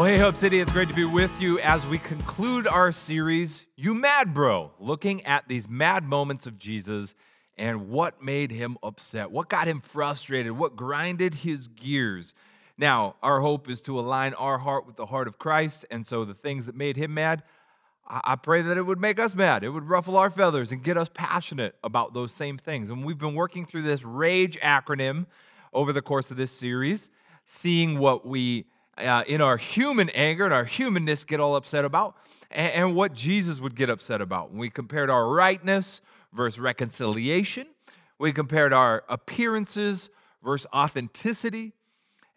Well, hey, Hope City, it's great to be with you as we conclude our series, You Mad Bro, looking at these mad moments of Jesus and what made him upset, what got him frustrated, what grinded his gears. Now, our hope is to align our heart with the heart of Christ, and so the things that made him mad, I pray that it would make us mad. It would ruffle our feathers and get us passionate about those same things. And we've been working through this RAGE acronym over the course of this series, seeing what we in our human anger and our humanness get all upset about, and what Jesus would get upset about. We compared our rightness versus reconciliation. We compared our appearances versus authenticity.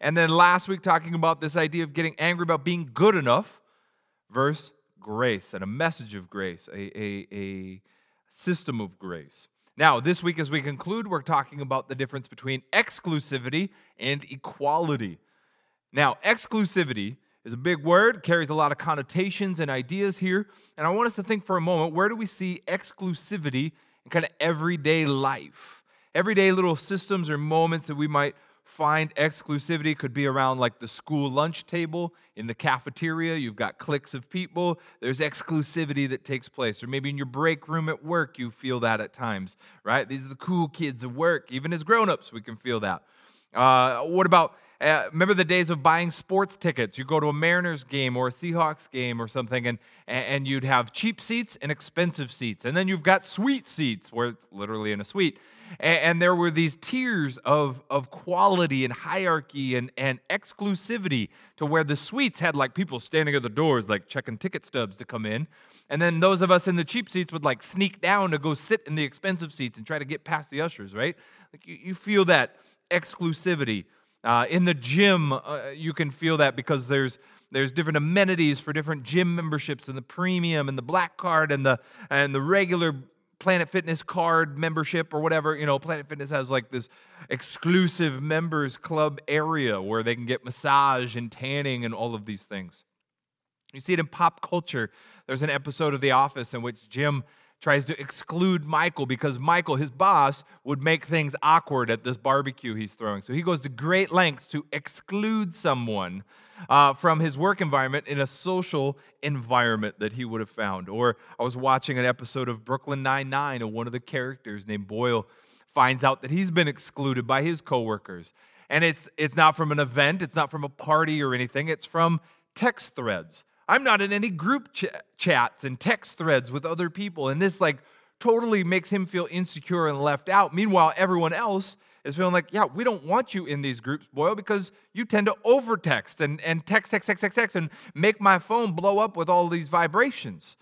And then last week, talking about this idea of getting angry about being good enough versus grace and a message of grace, a system of grace. Now, this week as we conclude, we're talking about the difference between exclusivity and equality. Now, exclusivity is a big word, carries a lot of connotations and ideas here, and I want us to think for a moment, where do we see exclusivity in kind of everyday life? Everyday little systems or moments that we might find exclusivity could be around like the school lunch table, in the cafeteria, you've got cliques of people, there's exclusivity that takes place, or maybe in your break room at work you feel that at times, right? These are the cool kids at work, even as grown-ups we can feel that. What about, remember the days of buying sports tickets? You go to a Mariners game or a Seahawks game or something, and you'd have cheap seats and expensive seats. And then you've got suite seats, where it's literally in a suite. And there were these tiers of quality and hierarchy and exclusivity to where the suites had like people standing at the doors, like checking ticket stubs to come in. And then those of us in the cheap seats would like sneak down to go sit in the expensive seats and try to get past the ushers, right? Like you feel that exclusivity. In the gym, you can feel that because there's different amenities for different gym memberships, and the premium and the black card and the regular Planet Fitness card membership or whatever. You know, Planet Fitness has like this exclusive members club area where they can get massage and tanning and all of these things. You see it in pop culture. There's an episode of The Office in which Jim tries to exclude Michael because Michael, his boss, would make things awkward at this barbecue he's throwing. So he goes to great lengths to exclude someone from his work environment in a social environment that he would have found. Or I was watching an episode of Brooklyn Nine-Nine, and one of the characters named Boyle finds out that he's been excluded by his coworkers. And it's not from an event, it's not from a party or anything, it's from text threads. I'm not in any group chats and text threads with other people. And this like totally makes him feel insecure and left out. Meanwhile, everyone else is feeling like, yeah, we don't want you in these groups, Boyle, because you tend to overtext and text and make my phone blow up with all these vibrations.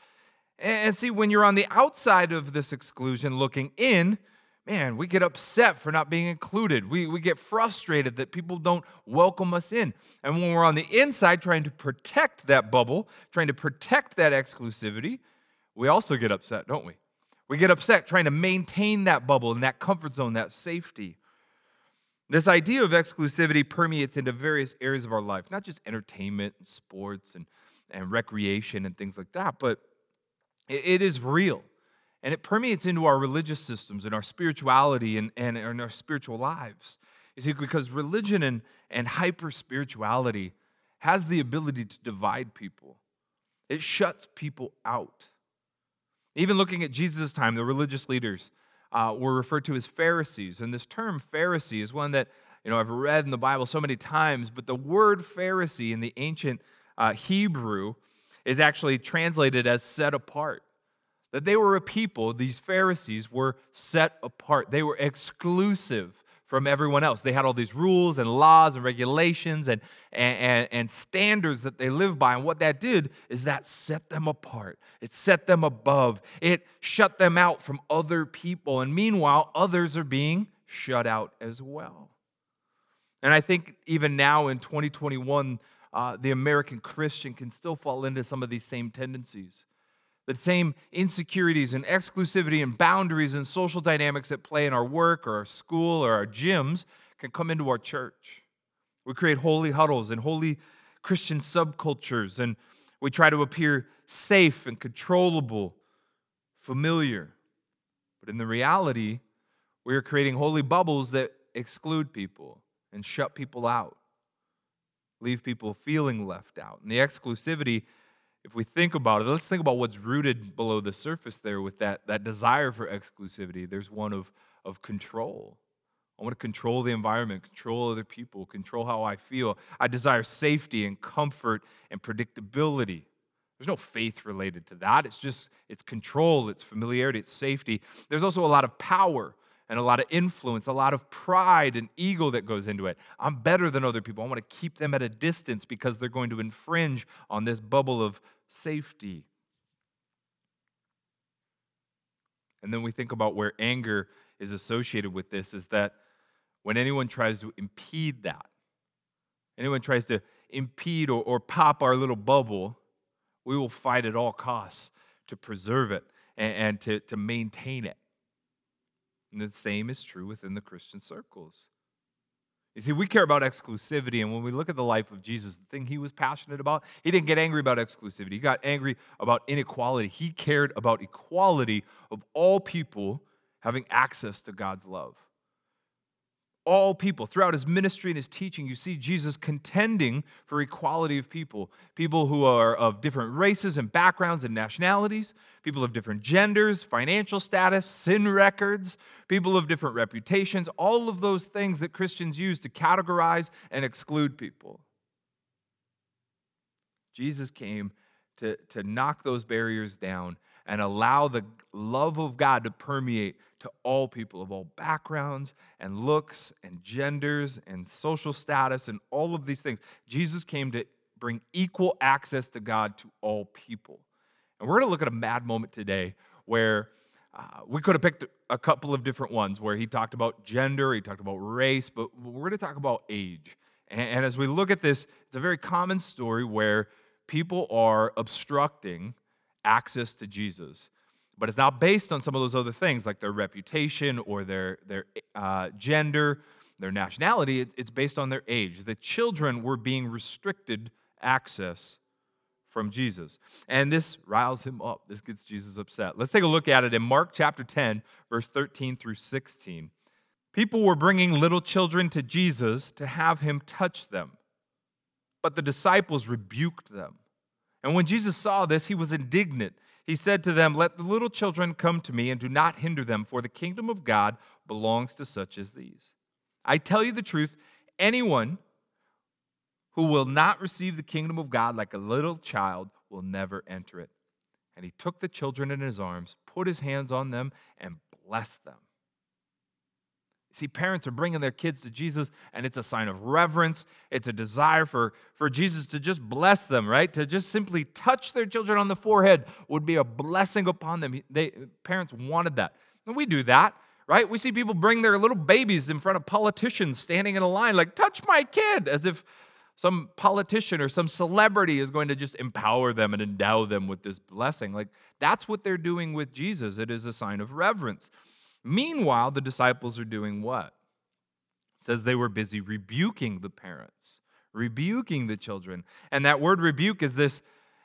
And see, when you're on the outside of this exclusion looking in, man, we get upset for not being included. We get frustrated that people don't welcome us in. And when we're on the inside trying to protect that bubble, trying to protect that exclusivity, we also get upset, don't we? We get upset trying to maintain that bubble and that comfort zone, that safety. This idea of exclusivity permeates into various areas of our life, not just entertainment and sports and recreation and things like that, but it is real. And it permeates into our religious systems and our spirituality and our spiritual lives. You see, because religion and hyper-spirituality has the ability to divide people. It shuts people out. Even looking at Jesus' time, the religious leaders were referred to as Pharisees. And this term Pharisee is one that, you know, I've read in the Bible so many times, but the word Pharisee in the ancient Hebrew is actually translated as set apart. That they were a people, these Pharisees were set apart. They were exclusive from everyone else. They had all these rules and laws and regulations and standards that they lived by. And what that did is that set them apart. It set them above. It shut them out from other people. And meanwhile, others are being shut out as well. And I think even now in 2021, the American Christian can still fall into some of these same tendencies. The same insecurities and exclusivity and boundaries and social dynamics at play in our work or our school or our gyms can come into our church. We create holy huddles and holy Christian subcultures, and we try to appear safe and controllable, familiar. But in the reality, we are creating holy bubbles that exclude people and shut people out. leave people feeling left out. And the exclusivity, if we think about it, let's think about what's rooted below the surface there with that desire for exclusivity. There's one of control. I want to control the environment, control other people, control how I feel. I desire safety and comfort and predictability. There's no faith related to that. It's just, it's control, it's familiarity, it's safety. There's also a lot of power and a lot of influence, a lot of pride and ego that goes into it. I'm better than other people. I want to keep them at a distance because they're going to infringe on this bubble of safety. And then we think about where anger is associated with this, is that when anyone tries to impede that, anyone tries to impede or pop our little bubble, we will fight at all costs to preserve it and to maintain it. And the same is true within the Christian circles. You see, we care about exclusivity, and when we look at the life of Jesus, the thing he was passionate about, he didn't get angry about exclusivity. He got angry about inequality. He cared about equality of all people having access to God's love. All people. Throughout his ministry and his teaching, you see Jesus contending for equality of people. People who are of different races and backgrounds and nationalities, people of different genders, financial status, sin records, people of different reputations, all of those things that Christians use to categorize and exclude people. Jesus came to knock those barriers down and allow the love of God to permeate to all people of all backgrounds and looks and genders and social status and all of these things. Jesus came to bring equal access to God to all people. And we're going to look at a mad moment today where we could have picked a couple of different ones where he talked about gender, he talked about race, but we're going to talk about age. And as we look at this, it's a very common story where people are obstructing access to Jesus. But it's not based on some of those other things like their reputation or their gender, their nationality. It's based on their age. The children were being restricted access from Jesus. And this riles him up. This gets Jesus upset. Let's take a look at it in Mark chapter 10, verse 13 through 16. People were bringing little children to Jesus to have him touch them. But the disciples rebuked them. And when Jesus saw this, he was indignant. He said to them, "Let the little children come to me and do not hinder them, for the kingdom of God belongs to such as these. I tell you the truth, anyone who will not receive the kingdom of God like a little child will never enter it." And he took the children in his arms, put his hands on them, and blessed them. See, parents are bringing their kids to Jesus, and it's a sign of reverence. It's a desire for Jesus to just bless them, right? To just simply touch their children on the forehead would be a blessing upon them. Parents wanted that. And we do that, right? We see people bring their little babies in front of politicians standing in a line, like, touch my kid, as if some politician or some celebrity is going to just empower them and endow them with this blessing. Like, that's what they're doing with Jesus. It is a sign of reverence. Meanwhile, the disciples are doing what? It says they were busy rebuking the parents, rebuking the children. And that word rebuke is this,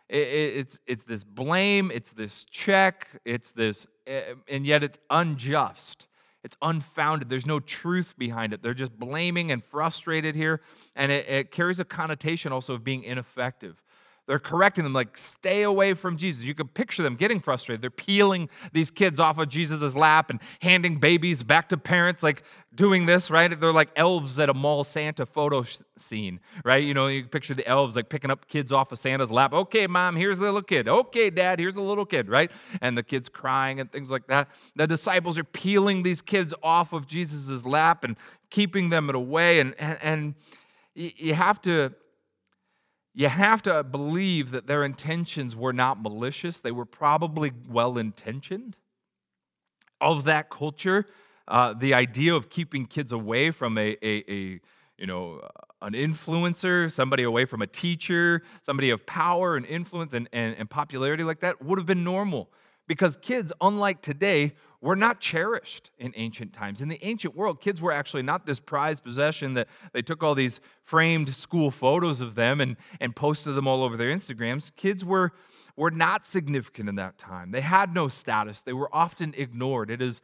it's this blame, it's this check, it's this, and yet it's unjust. It's unfounded. There's no truth behind it. They're just blaming and frustrated here. And it carries a connotation also of being ineffective. They're correcting them, like, stay away from Jesus. You can picture them getting frustrated. They're peeling these kids off of Jesus' lap and handing babies back to parents, like, doing this, right? They're like elves at a mall Santa photo scene, right? You know, you can picture the elves, like, picking up kids off of Santa's lap. Okay, Mom, here's the little kid. Okay, Dad, here's the little kid, right? And the kid's crying and things like that. The disciples are peeling these kids off of Jesus' lap and keeping them away, and you have to believe that their intentions were not malicious. They were probably well-intentioned. Of that culture, the idea of keeping kids away from an influencer, somebody away from a teacher, somebody of power and influence and popularity like that would have been normal. Because kids, unlike today, were not cherished in ancient times. In the ancient world, kids were actually not this prized possession that they took all these framed school photos of them and posted them all over their Instagrams. Kids were not significant in that time. They had no status. They were often ignored. It is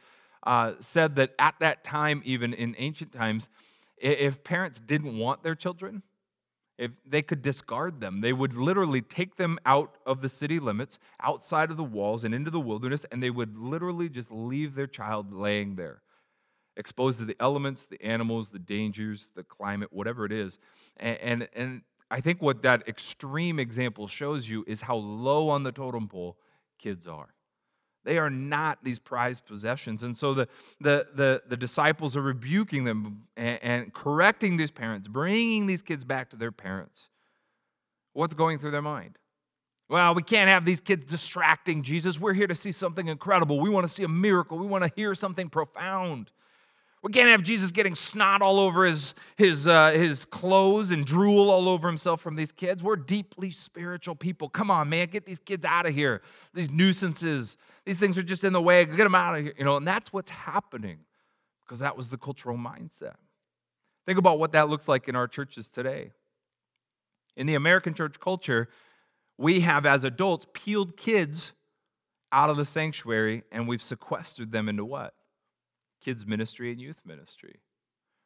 said that at that time, even in ancient times, if parents didn't want their children, If they could discard them, they would literally take them out of the city limits, outside of the walls and into the wilderness, and they would literally just leave their child laying there, exposed to the elements, the animals, the dangers, the climate, whatever it is. And I think what that extreme example shows you is how low on the totem pole kids are. They are not these prized possessions. And so the disciples are rebuking them and correcting these parents, bringing these kids back to their parents. What's going through their mind? Well, we can't have these kids distracting Jesus. We're here to see something incredible. We want to see a miracle. We want to hear something profound. We can't have Jesus getting snot all over his clothes and drool all over himself from these kids. We're deeply spiritual people. Come on, man, get these kids out of here. These nuisances, these things are just in the way. Get them out of here, And that's what's happening because that was the cultural mindset. Think about what that looks like in our churches today. In the American church culture, we have as adults peeled kids out of the sanctuary and we've sequestered them into what? Kids ministry and youth ministry.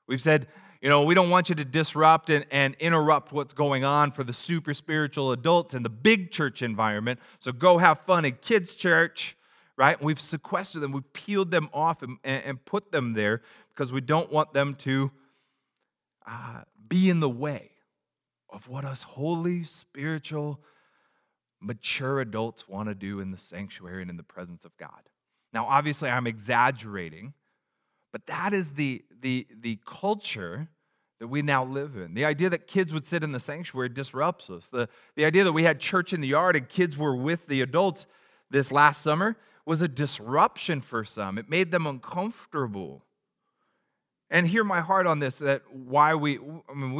We've said, we don't want you to disrupt and interrupt what's going on for the super spiritual adults in the big church environment, so go have fun in kids' church, right? And we've sequestered them, we've peeled them off and put them there because we don't want them to be in the way of what us holy, spiritual, mature adults want to do in the sanctuary and in the presence of God. Now, obviously, I'm exaggerating, but that is the culture that we now live in. The idea that kids would sit in the sanctuary disrupts us. The idea that we had church in the yard and kids were with the adults this last summer was a disruption for some. It made them uncomfortable. And hear my heart on this, that why we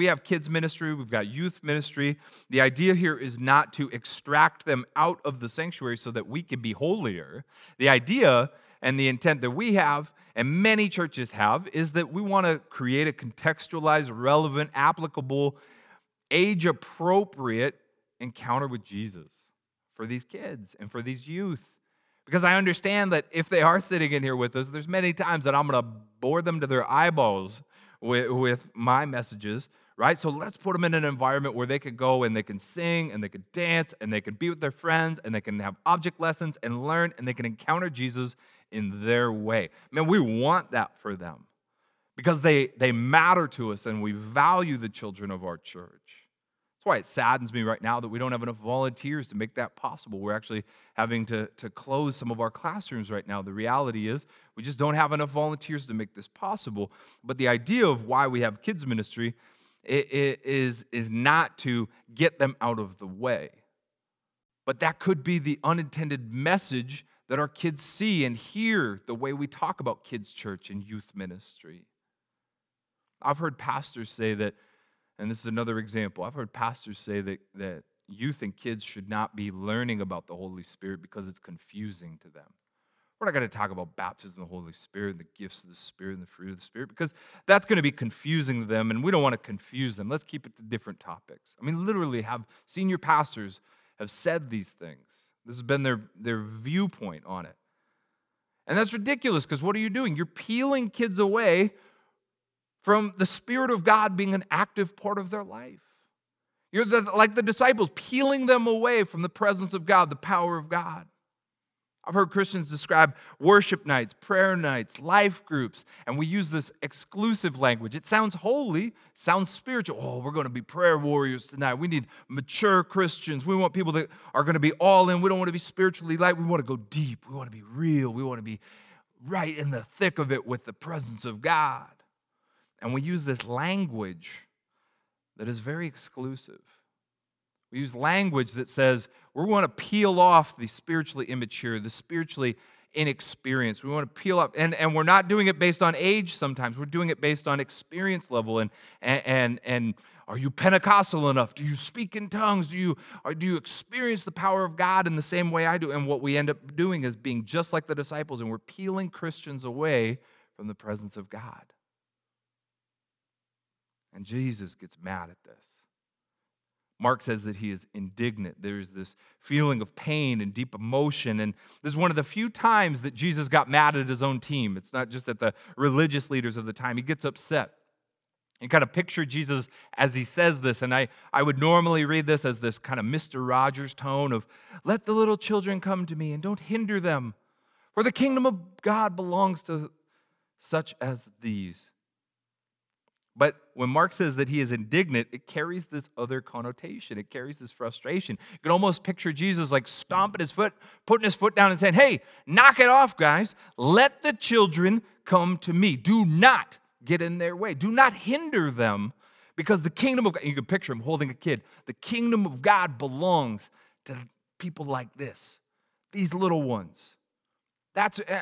have kids ministry, we've got youth ministry. The idea here is not to extract them out of the sanctuary so that we can be holier. The idea and the intent that we have, and many churches have, is that we want to create a contextualized, relevant, applicable, age-appropriate encounter with Jesus for these kids and for these youth. Because I understand that if they are sitting in here with us, there's many times that I'm going to bore them to their eyeballs with my messages, right? So let's put them in an environment where they can go and they can sing and they can dance and they can be with their friends and they can have object lessons and learn and they can encounter Jesus in their way. Man, we want that for them because they matter to us and we value the children of our church. That's why it saddens me right now that we don't have enough volunteers to make that possible. We're actually having to close some of our classrooms right now. The reality is we just don't have enough volunteers to make this possible. But the idea of why we have kids ministry is not to get them out of the way. But that could be the unintended message that our kids see and hear the way we talk about kids' church and youth ministry. I've heard pastors say that, and this is another example, I've heard pastors say that youth and kids should not be learning about the Holy Spirit because it's confusing to them. We're not going to talk about baptism of the Holy Spirit and the gifts of the Spirit and the fruit of the Spirit because that's going to be confusing to them, and we don't want to confuse them. Let's keep it to different topics. I mean, literally, senior pastors have said these things. This has been their viewpoint on it. And that's ridiculous because what are you doing? You're peeling kids away from the Spirit of God being an active part of their life. You're like the disciples, peeling them away from the presence of God, the power of God. I've heard Christians describe worship nights, prayer nights, life groups, and we use this exclusive language. It sounds holy, sounds spiritual. Oh, we're going to be prayer warriors tonight. We need mature Christians. We want people that are going to be all in. We don't want to be spiritually light. We want to go deep. We want to be real. We want to be right in the thick of it with the presence of God. And we use this language that is very exclusive. We use language that says we want to peel off the spiritually immature, the spiritually inexperienced. We want to peel off, and we're not doing it based on age sometimes. We're doing it based on experience level and are you Pentecostal enough? Do you speak in tongues? Do you experience the power of God in the same way I do? And what we end up doing is being just like the disciples, and we're peeling Christians away from the presence of God. And Jesus gets mad at this. Mark says that he is indignant. There's this feeling of pain and deep emotion. And this is one of the few times that Jesus got mad at his own team. It's not just at the religious leaders of the time. He gets upset. You kind of picture Jesus as he says this, and I would normally read this as this kind of Mr. Rogers tone of, let the little children come to me and don't hinder them, for the kingdom of God belongs to such as these. But when Mark says that he is indignant, it carries this other connotation. It carries this frustration. You can almost picture Jesus like stomping his foot, putting his foot down and saying, hey, knock it off, guys. Let the children come to me. Do not get in their way. Do not hinder them, because the kingdom of God, you can picture him holding a kid. The kingdom of God belongs to people like this, these little ones.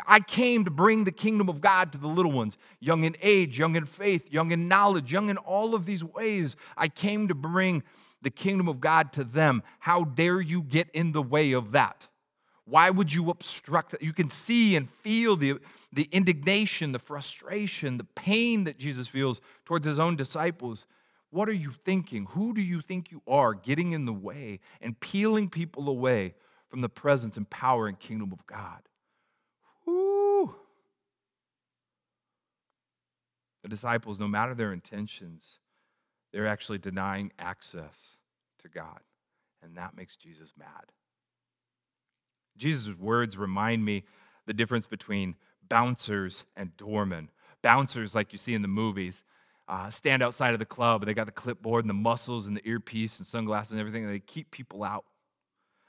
I came to bring the kingdom of God to the little ones, young in age, young in faith, young in knowledge, young in all of these ways. I came to bring the kingdom of God to them. How dare you get in the way of that? Why would you obstruct? You can see and feel the indignation, the frustration, the pain that Jesus feels towards his own disciples. What are you thinking? Who do you think you are, getting in the way and peeling people away from the presence and power and kingdom of God? Ooh. The disciples, no matter their intentions, they're actually denying access to God, and that makes Jesus mad. Jesus' words remind me the difference between bouncers and doormen. Bouncers, like you see in the movies, stand outside of the club, and they got the clipboard and the muscles and the earpiece and sunglasses and everything, and they keep people out.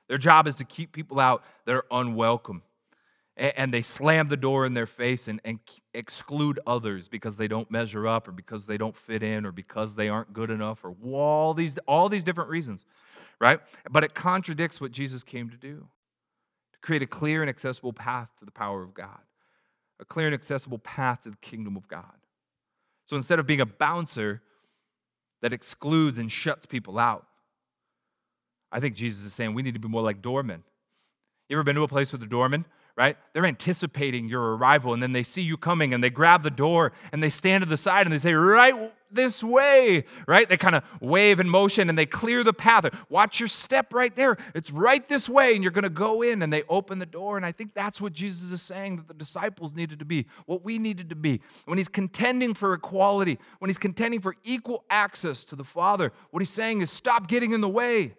Their job is to keep people out that are unwelcome. And they slam the door in their face and exclude others because they don't measure up or because they don't fit in or because they aren't good enough or all these different reasons, right? But it contradicts what Jesus came to do, to create a clear and accessible path to the power of God, a clear and accessible path to the kingdom of God. So instead of being a bouncer that excludes and shuts people out, I think Jesus is saying we need to be more like doormen. You ever been to a place with a doorman? Right? They're anticipating your arrival, and then they see you coming, and they grab the door, and they stand to the side, and they say, right this way, right? They kind of wave in motion, and they clear the path. Watch your step right there. It's right this way, and you're going to go in, and they open the door, and I think that's what Jesus is saying that the disciples needed to be, what we needed to be. When he's contending for equality, when he's contending for equal access to the Father, what he's saying is stop getting in the way.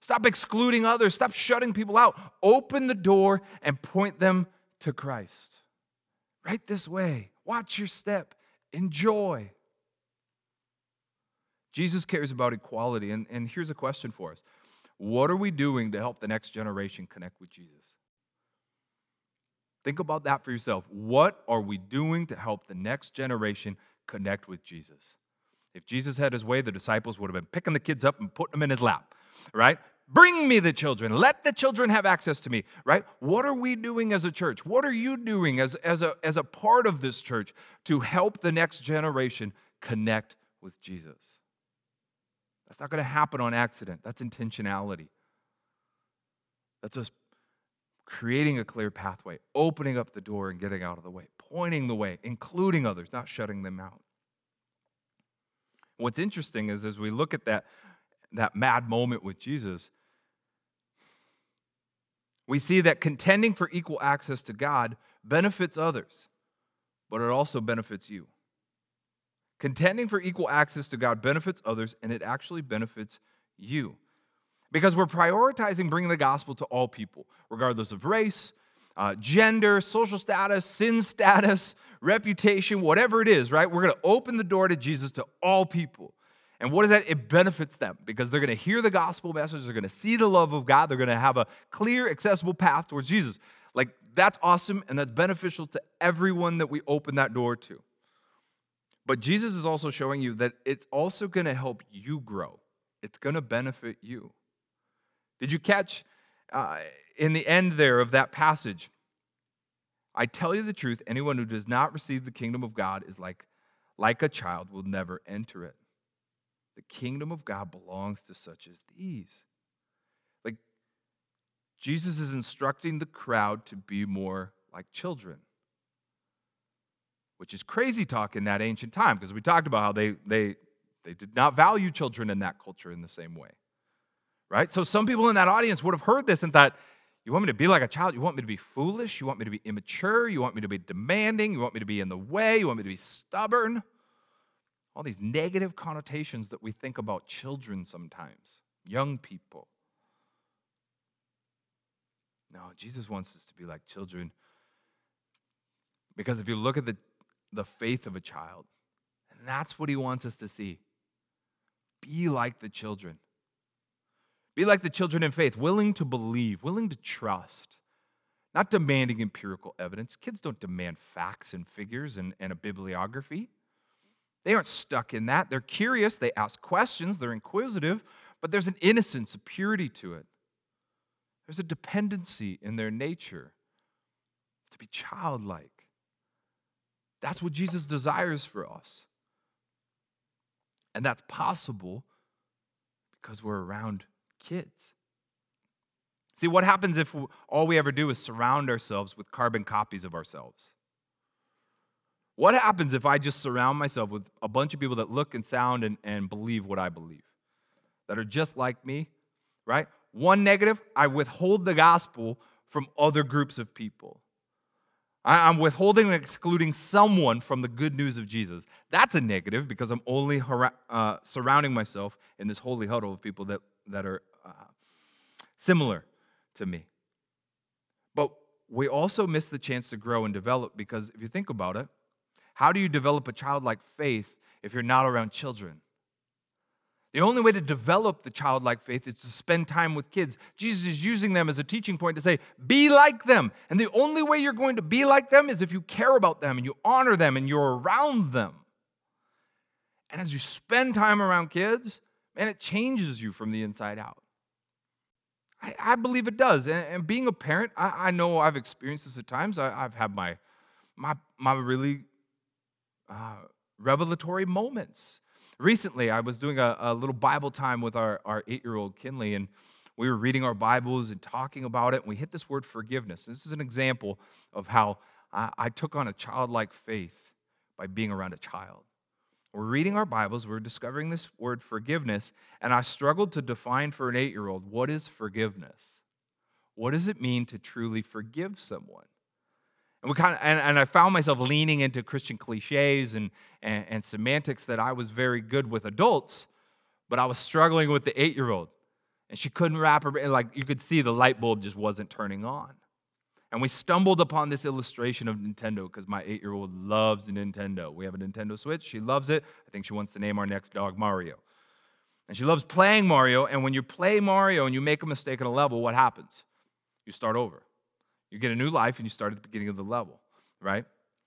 Stop excluding others. Stop shutting people out. Open the door and point them to Christ. Right this way. Watch your step. Enjoy. Jesus cares about equality. And here's a question for us. What are we doing to help the next generation connect with Jesus? Think about that for yourself. What are we doing to help the next generation connect with Jesus? If Jesus had his way, the disciples would have been picking the kids up and putting them in his lap. Right? Bring me the children. Let the children have access to me. Right? What are we doing as a church? What are you doing as a part of this church to help the next generation connect with Jesus? That's not going to happen on accident. That's intentionality. That's us creating a clear pathway, opening up the door and getting out of the way, pointing the way, including others, not shutting them out. What's interesting is as we look at that mad moment with Jesus, we see that contending for equal access to God benefits others, but it also benefits you. Contending for equal access to God benefits others, and it actually benefits you. Because we're prioritizing bringing the gospel to all people, regardless of race, gender, social status, sin status, reputation, whatever it is, right? We're going to open the door to Jesus to all people. And what is that? It benefits them because they're going to hear the gospel message. They're going to see the love of God. They're going to have a clear, accessible path towards Jesus. Like, that's awesome, and that's beneficial to everyone that we open that door to. But Jesus is also showing you that it's also going to help you grow. It's going to benefit you. Did you catch in the end there of that passage? I tell you the truth, anyone who does not receive the kingdom of God is like a child will never enter it. The kingdom of God belongs to such as these. Like, Jesus is instructing the crowd to be more like children, which is crazy talk in that ancient time, because we talked about how they did not value children in that culture in the same way, right? So some people in that audience would have heard this and thought, you want me to be like a child? You want me to be foolish? You want me to be immature? You want me to be demanding? You want me to be in the way? You want me to be stubborn? all these negative connotations that we think about children sometimes, young people. No, Jesus wants us to be like children. Because if you look at the faith of a child, and that's what he wants us to see. Be like the children. Be like the children in faith, willing to believe, willing to trust, not demanding empirical evidence. Kids don't demand facts and figures and a bibliography. They aren't stuck in that. They're curious. They ask questions. They're inquisitive. But there's an innocence, a purity to it. There's a dependency in their nature to be childlike. That's what Jesus desires for us. And that's possible because we're around kids. See, what happens if all we ever do is surround ourselves with carbon copies of ourselves? What happens if I just surround myself with a bunch of people that look and sound and believe what I believe, that are just like me, right? One negative, I withhold the gospel from other groups of people. I'm withholding and excluding someone from the good news of Jesus. That's a negative because I'm only surrounding myself in this holy huddle of people that are similar to me. But we also miss the chance to grow and develop because if you think about it, how do you develop a childlike faith if you're not around children? The only way to develop the childlike faith is to spend time with kids. Jesus is using them as a teaching point to say, be like them. And the only way you're going to be like them is if you care about them and you honor them and you're around them. And as you spend time around kids, man, it changes you from the inside out. I believe it does. And being a parent, I know I've experienced this at times. I've had my really revelatory moments. Recently, I was doing a little Bible time with our 8-year-old Kinley, and we were reading our Bibles and talking about it, and we hit this word forgiveness. And this is an example of how I took on a childlike faith by being around a child. We're reading our Bibles, we're discovering this word forgiveness, and I struggled to define for an 8-year-old, what is forgiveness? What does it mean to truly forgive someone? And I found myself leaning into Christian cliches and semantics that I was very good with adults, but I was struggling with the 8-year-old. And she couldn't wrap her, like you could see the light bulb just wasn't turning on. And we stumbled upon this illustration of Nintendo because my 8-year-old loves Nintendo. We have a Nintendo Switch. She loves it. I think she wants to name our next dog Mario. And she loves playing Mario. And when you play Mario and you make a mistake in a level, what happens? You start over. You get a new life, and you start at the beginning of the level, right?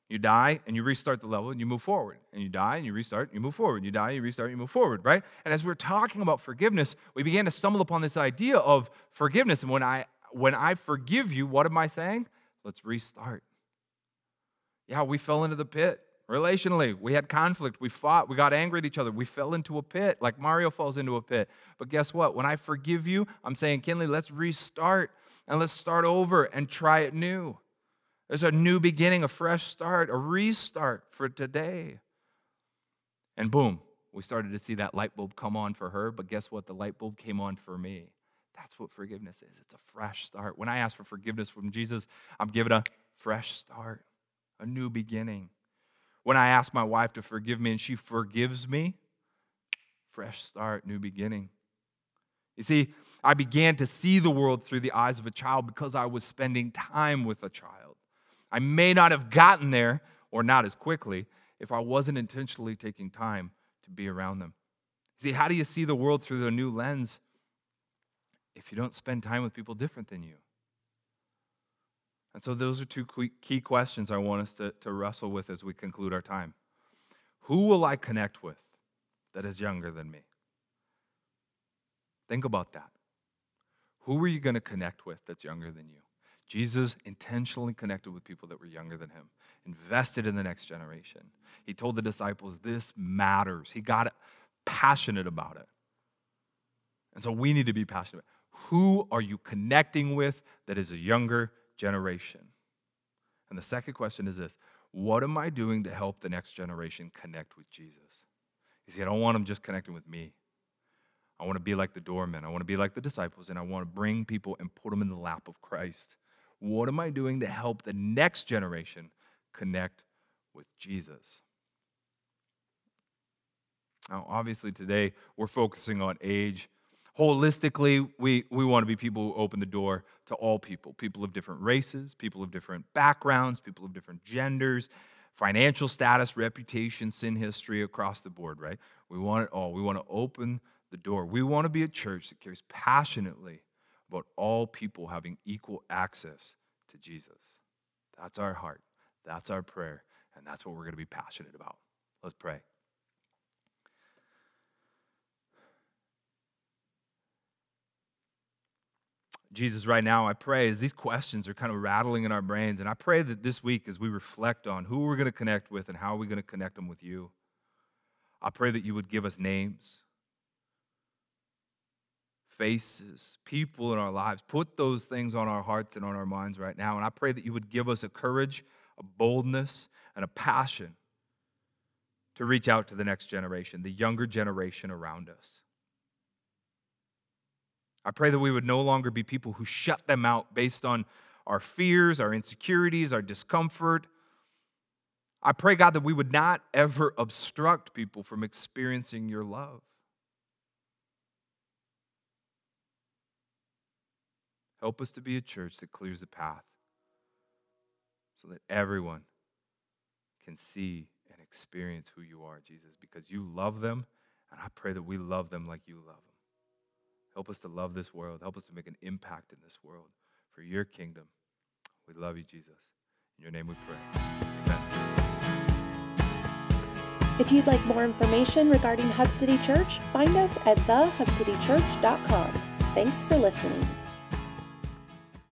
You die, and you restart the level, and you move forward. And you die, and you restart, and you move forward. You die, and you restart, and you move forward, right? And as we're talking about forgiveness, we began to stumble upon this idea of forgiveness. And when I forgive you, what am I saying? Let's restart. Yeah, we fell into the pit. Relationally, we had conflict. We fought. We got angry at each other. We fell into a pit, like Mario falls into a pit. But guess what? When I forgive you, I'm saying, Kinley, let's restart. And let's start over and try it new. There's a new beginning, a fresh start, a restart for today. And boom, we started to see that light bulb come on for her, but guess what? The light bulb came on for me. That's what forgiveness is. It's a fresh start. When I ask for forgiveness from Jesus, I'm given a fresh start, a new beginning. When I ask my wife to forgive me and she forgives me, fresh start, new beginning. You see, I began to see the world through the eyes of a child because I was spending time with a child. I may not have gotten there, or not as quickly, if I wasn't intentionally taking time to be around them. See, how do you see the world through a new lens if you don't spend time with people different than you? And so those are two key questions I want us to wrestle with as we conclude our time. Who will I connect with that is younger than me? Think about that. Who are you going to connect with that's younger than you? Jesus intentionally connected with people that were younger than him, invested in the next generation. He told the disciples, this matters. He got passionate about it. And so we need to be passionate. Who are you connecting with that is a younger generation? And the second question is this, what am I doing to help the next generation connect with Jesus? You see, I don't want them just connecting with me. I want to be like the doorman. I want to be like the disciples, and I want to bring people and put them in the lap of Christ. What am I doing to help the next generation connect with Jesus? Now, obviously today we're focusing on age. Holistically, we want to be people who open the door to all people, people of different races, people of different backgrounds, people of different genders, financial status, reputation, sin history, across the board, right? We want it all. We want to open the door. We want to be a church that cares passionately about all people having equal access to Jesus. That's our heart. That's our prayer. And that's what we're going to be passionate about. Let's pray. Jesus, right now, I pray as these questions are kind of rattling in our brains, and I pray that this week as we reflect on who we're going to connect with and how we're going to connect them with you, I pray that you would give us names, faces, people in our lives. Put those things on our hearts and on our minds right now, and I pray that you would give us a courage, a boldness, and a passion to reach out to the next generation, the younger generation around us. I pray that we would no longer be people who shut them out based on our fears, our insecurities, our discomfort. I pray, God, that we would not ever obstruct people from experiencing your love. Help us to be a church that clears the path so that everyone can see and experience who you are, Jesus, because you love them, and I pray that we love them like you love them. Help us to love this world. Help us to make an impact in this world for your kingdom. We love you, Jesus. In your name we pray. Amen. If you'd like more information regarding Hub City Church, find us at thehubcitychurch.com. Thanks for listening.